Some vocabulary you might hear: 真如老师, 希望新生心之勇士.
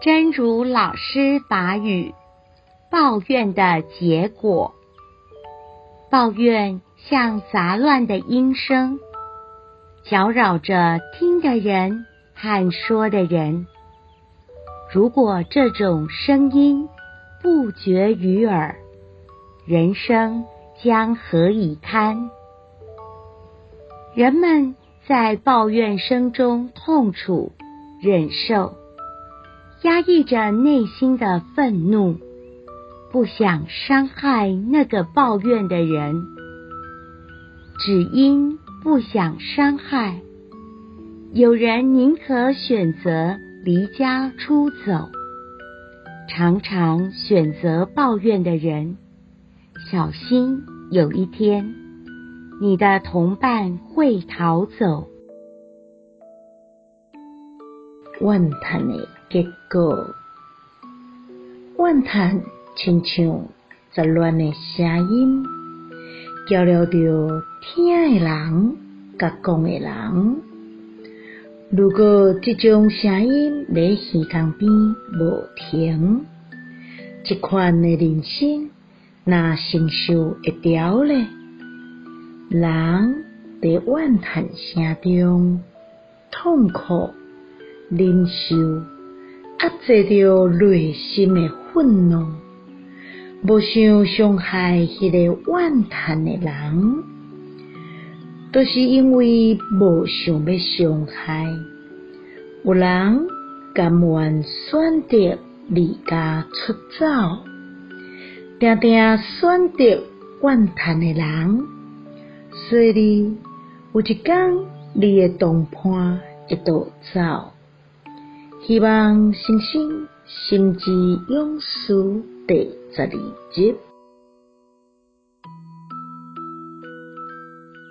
真如老师法语：抱怨的结果。抱怨像杂乱的音声，搅扰着听的人和说的人。如果这种声音不绝于耳，人生将何以堪？人们在抱怨声中痛楚、忍受，压抑着内心的愤怒，不想伤害那个抱怨的人，只因不想伤害。有人宁可选择离家出走，常常选择抱怨的人。小心有一天，你的同伴会逃走。怨叹的结果，怨叹亲像杂乱的声音，搅扰着听的人甲讲的人。如果这种声音在耳旁边无停，这款的人生哪承受会了呢？人在怨叹声中痛苦忍受，压制着内心的愤怒，无想伤害迄个怨叹的人，就是因为无想要伤害。有人甘愿选择离家出走，常常选择怨叹的人，所以有一天你的同伴会逃走。希望新生心之勇士第12集。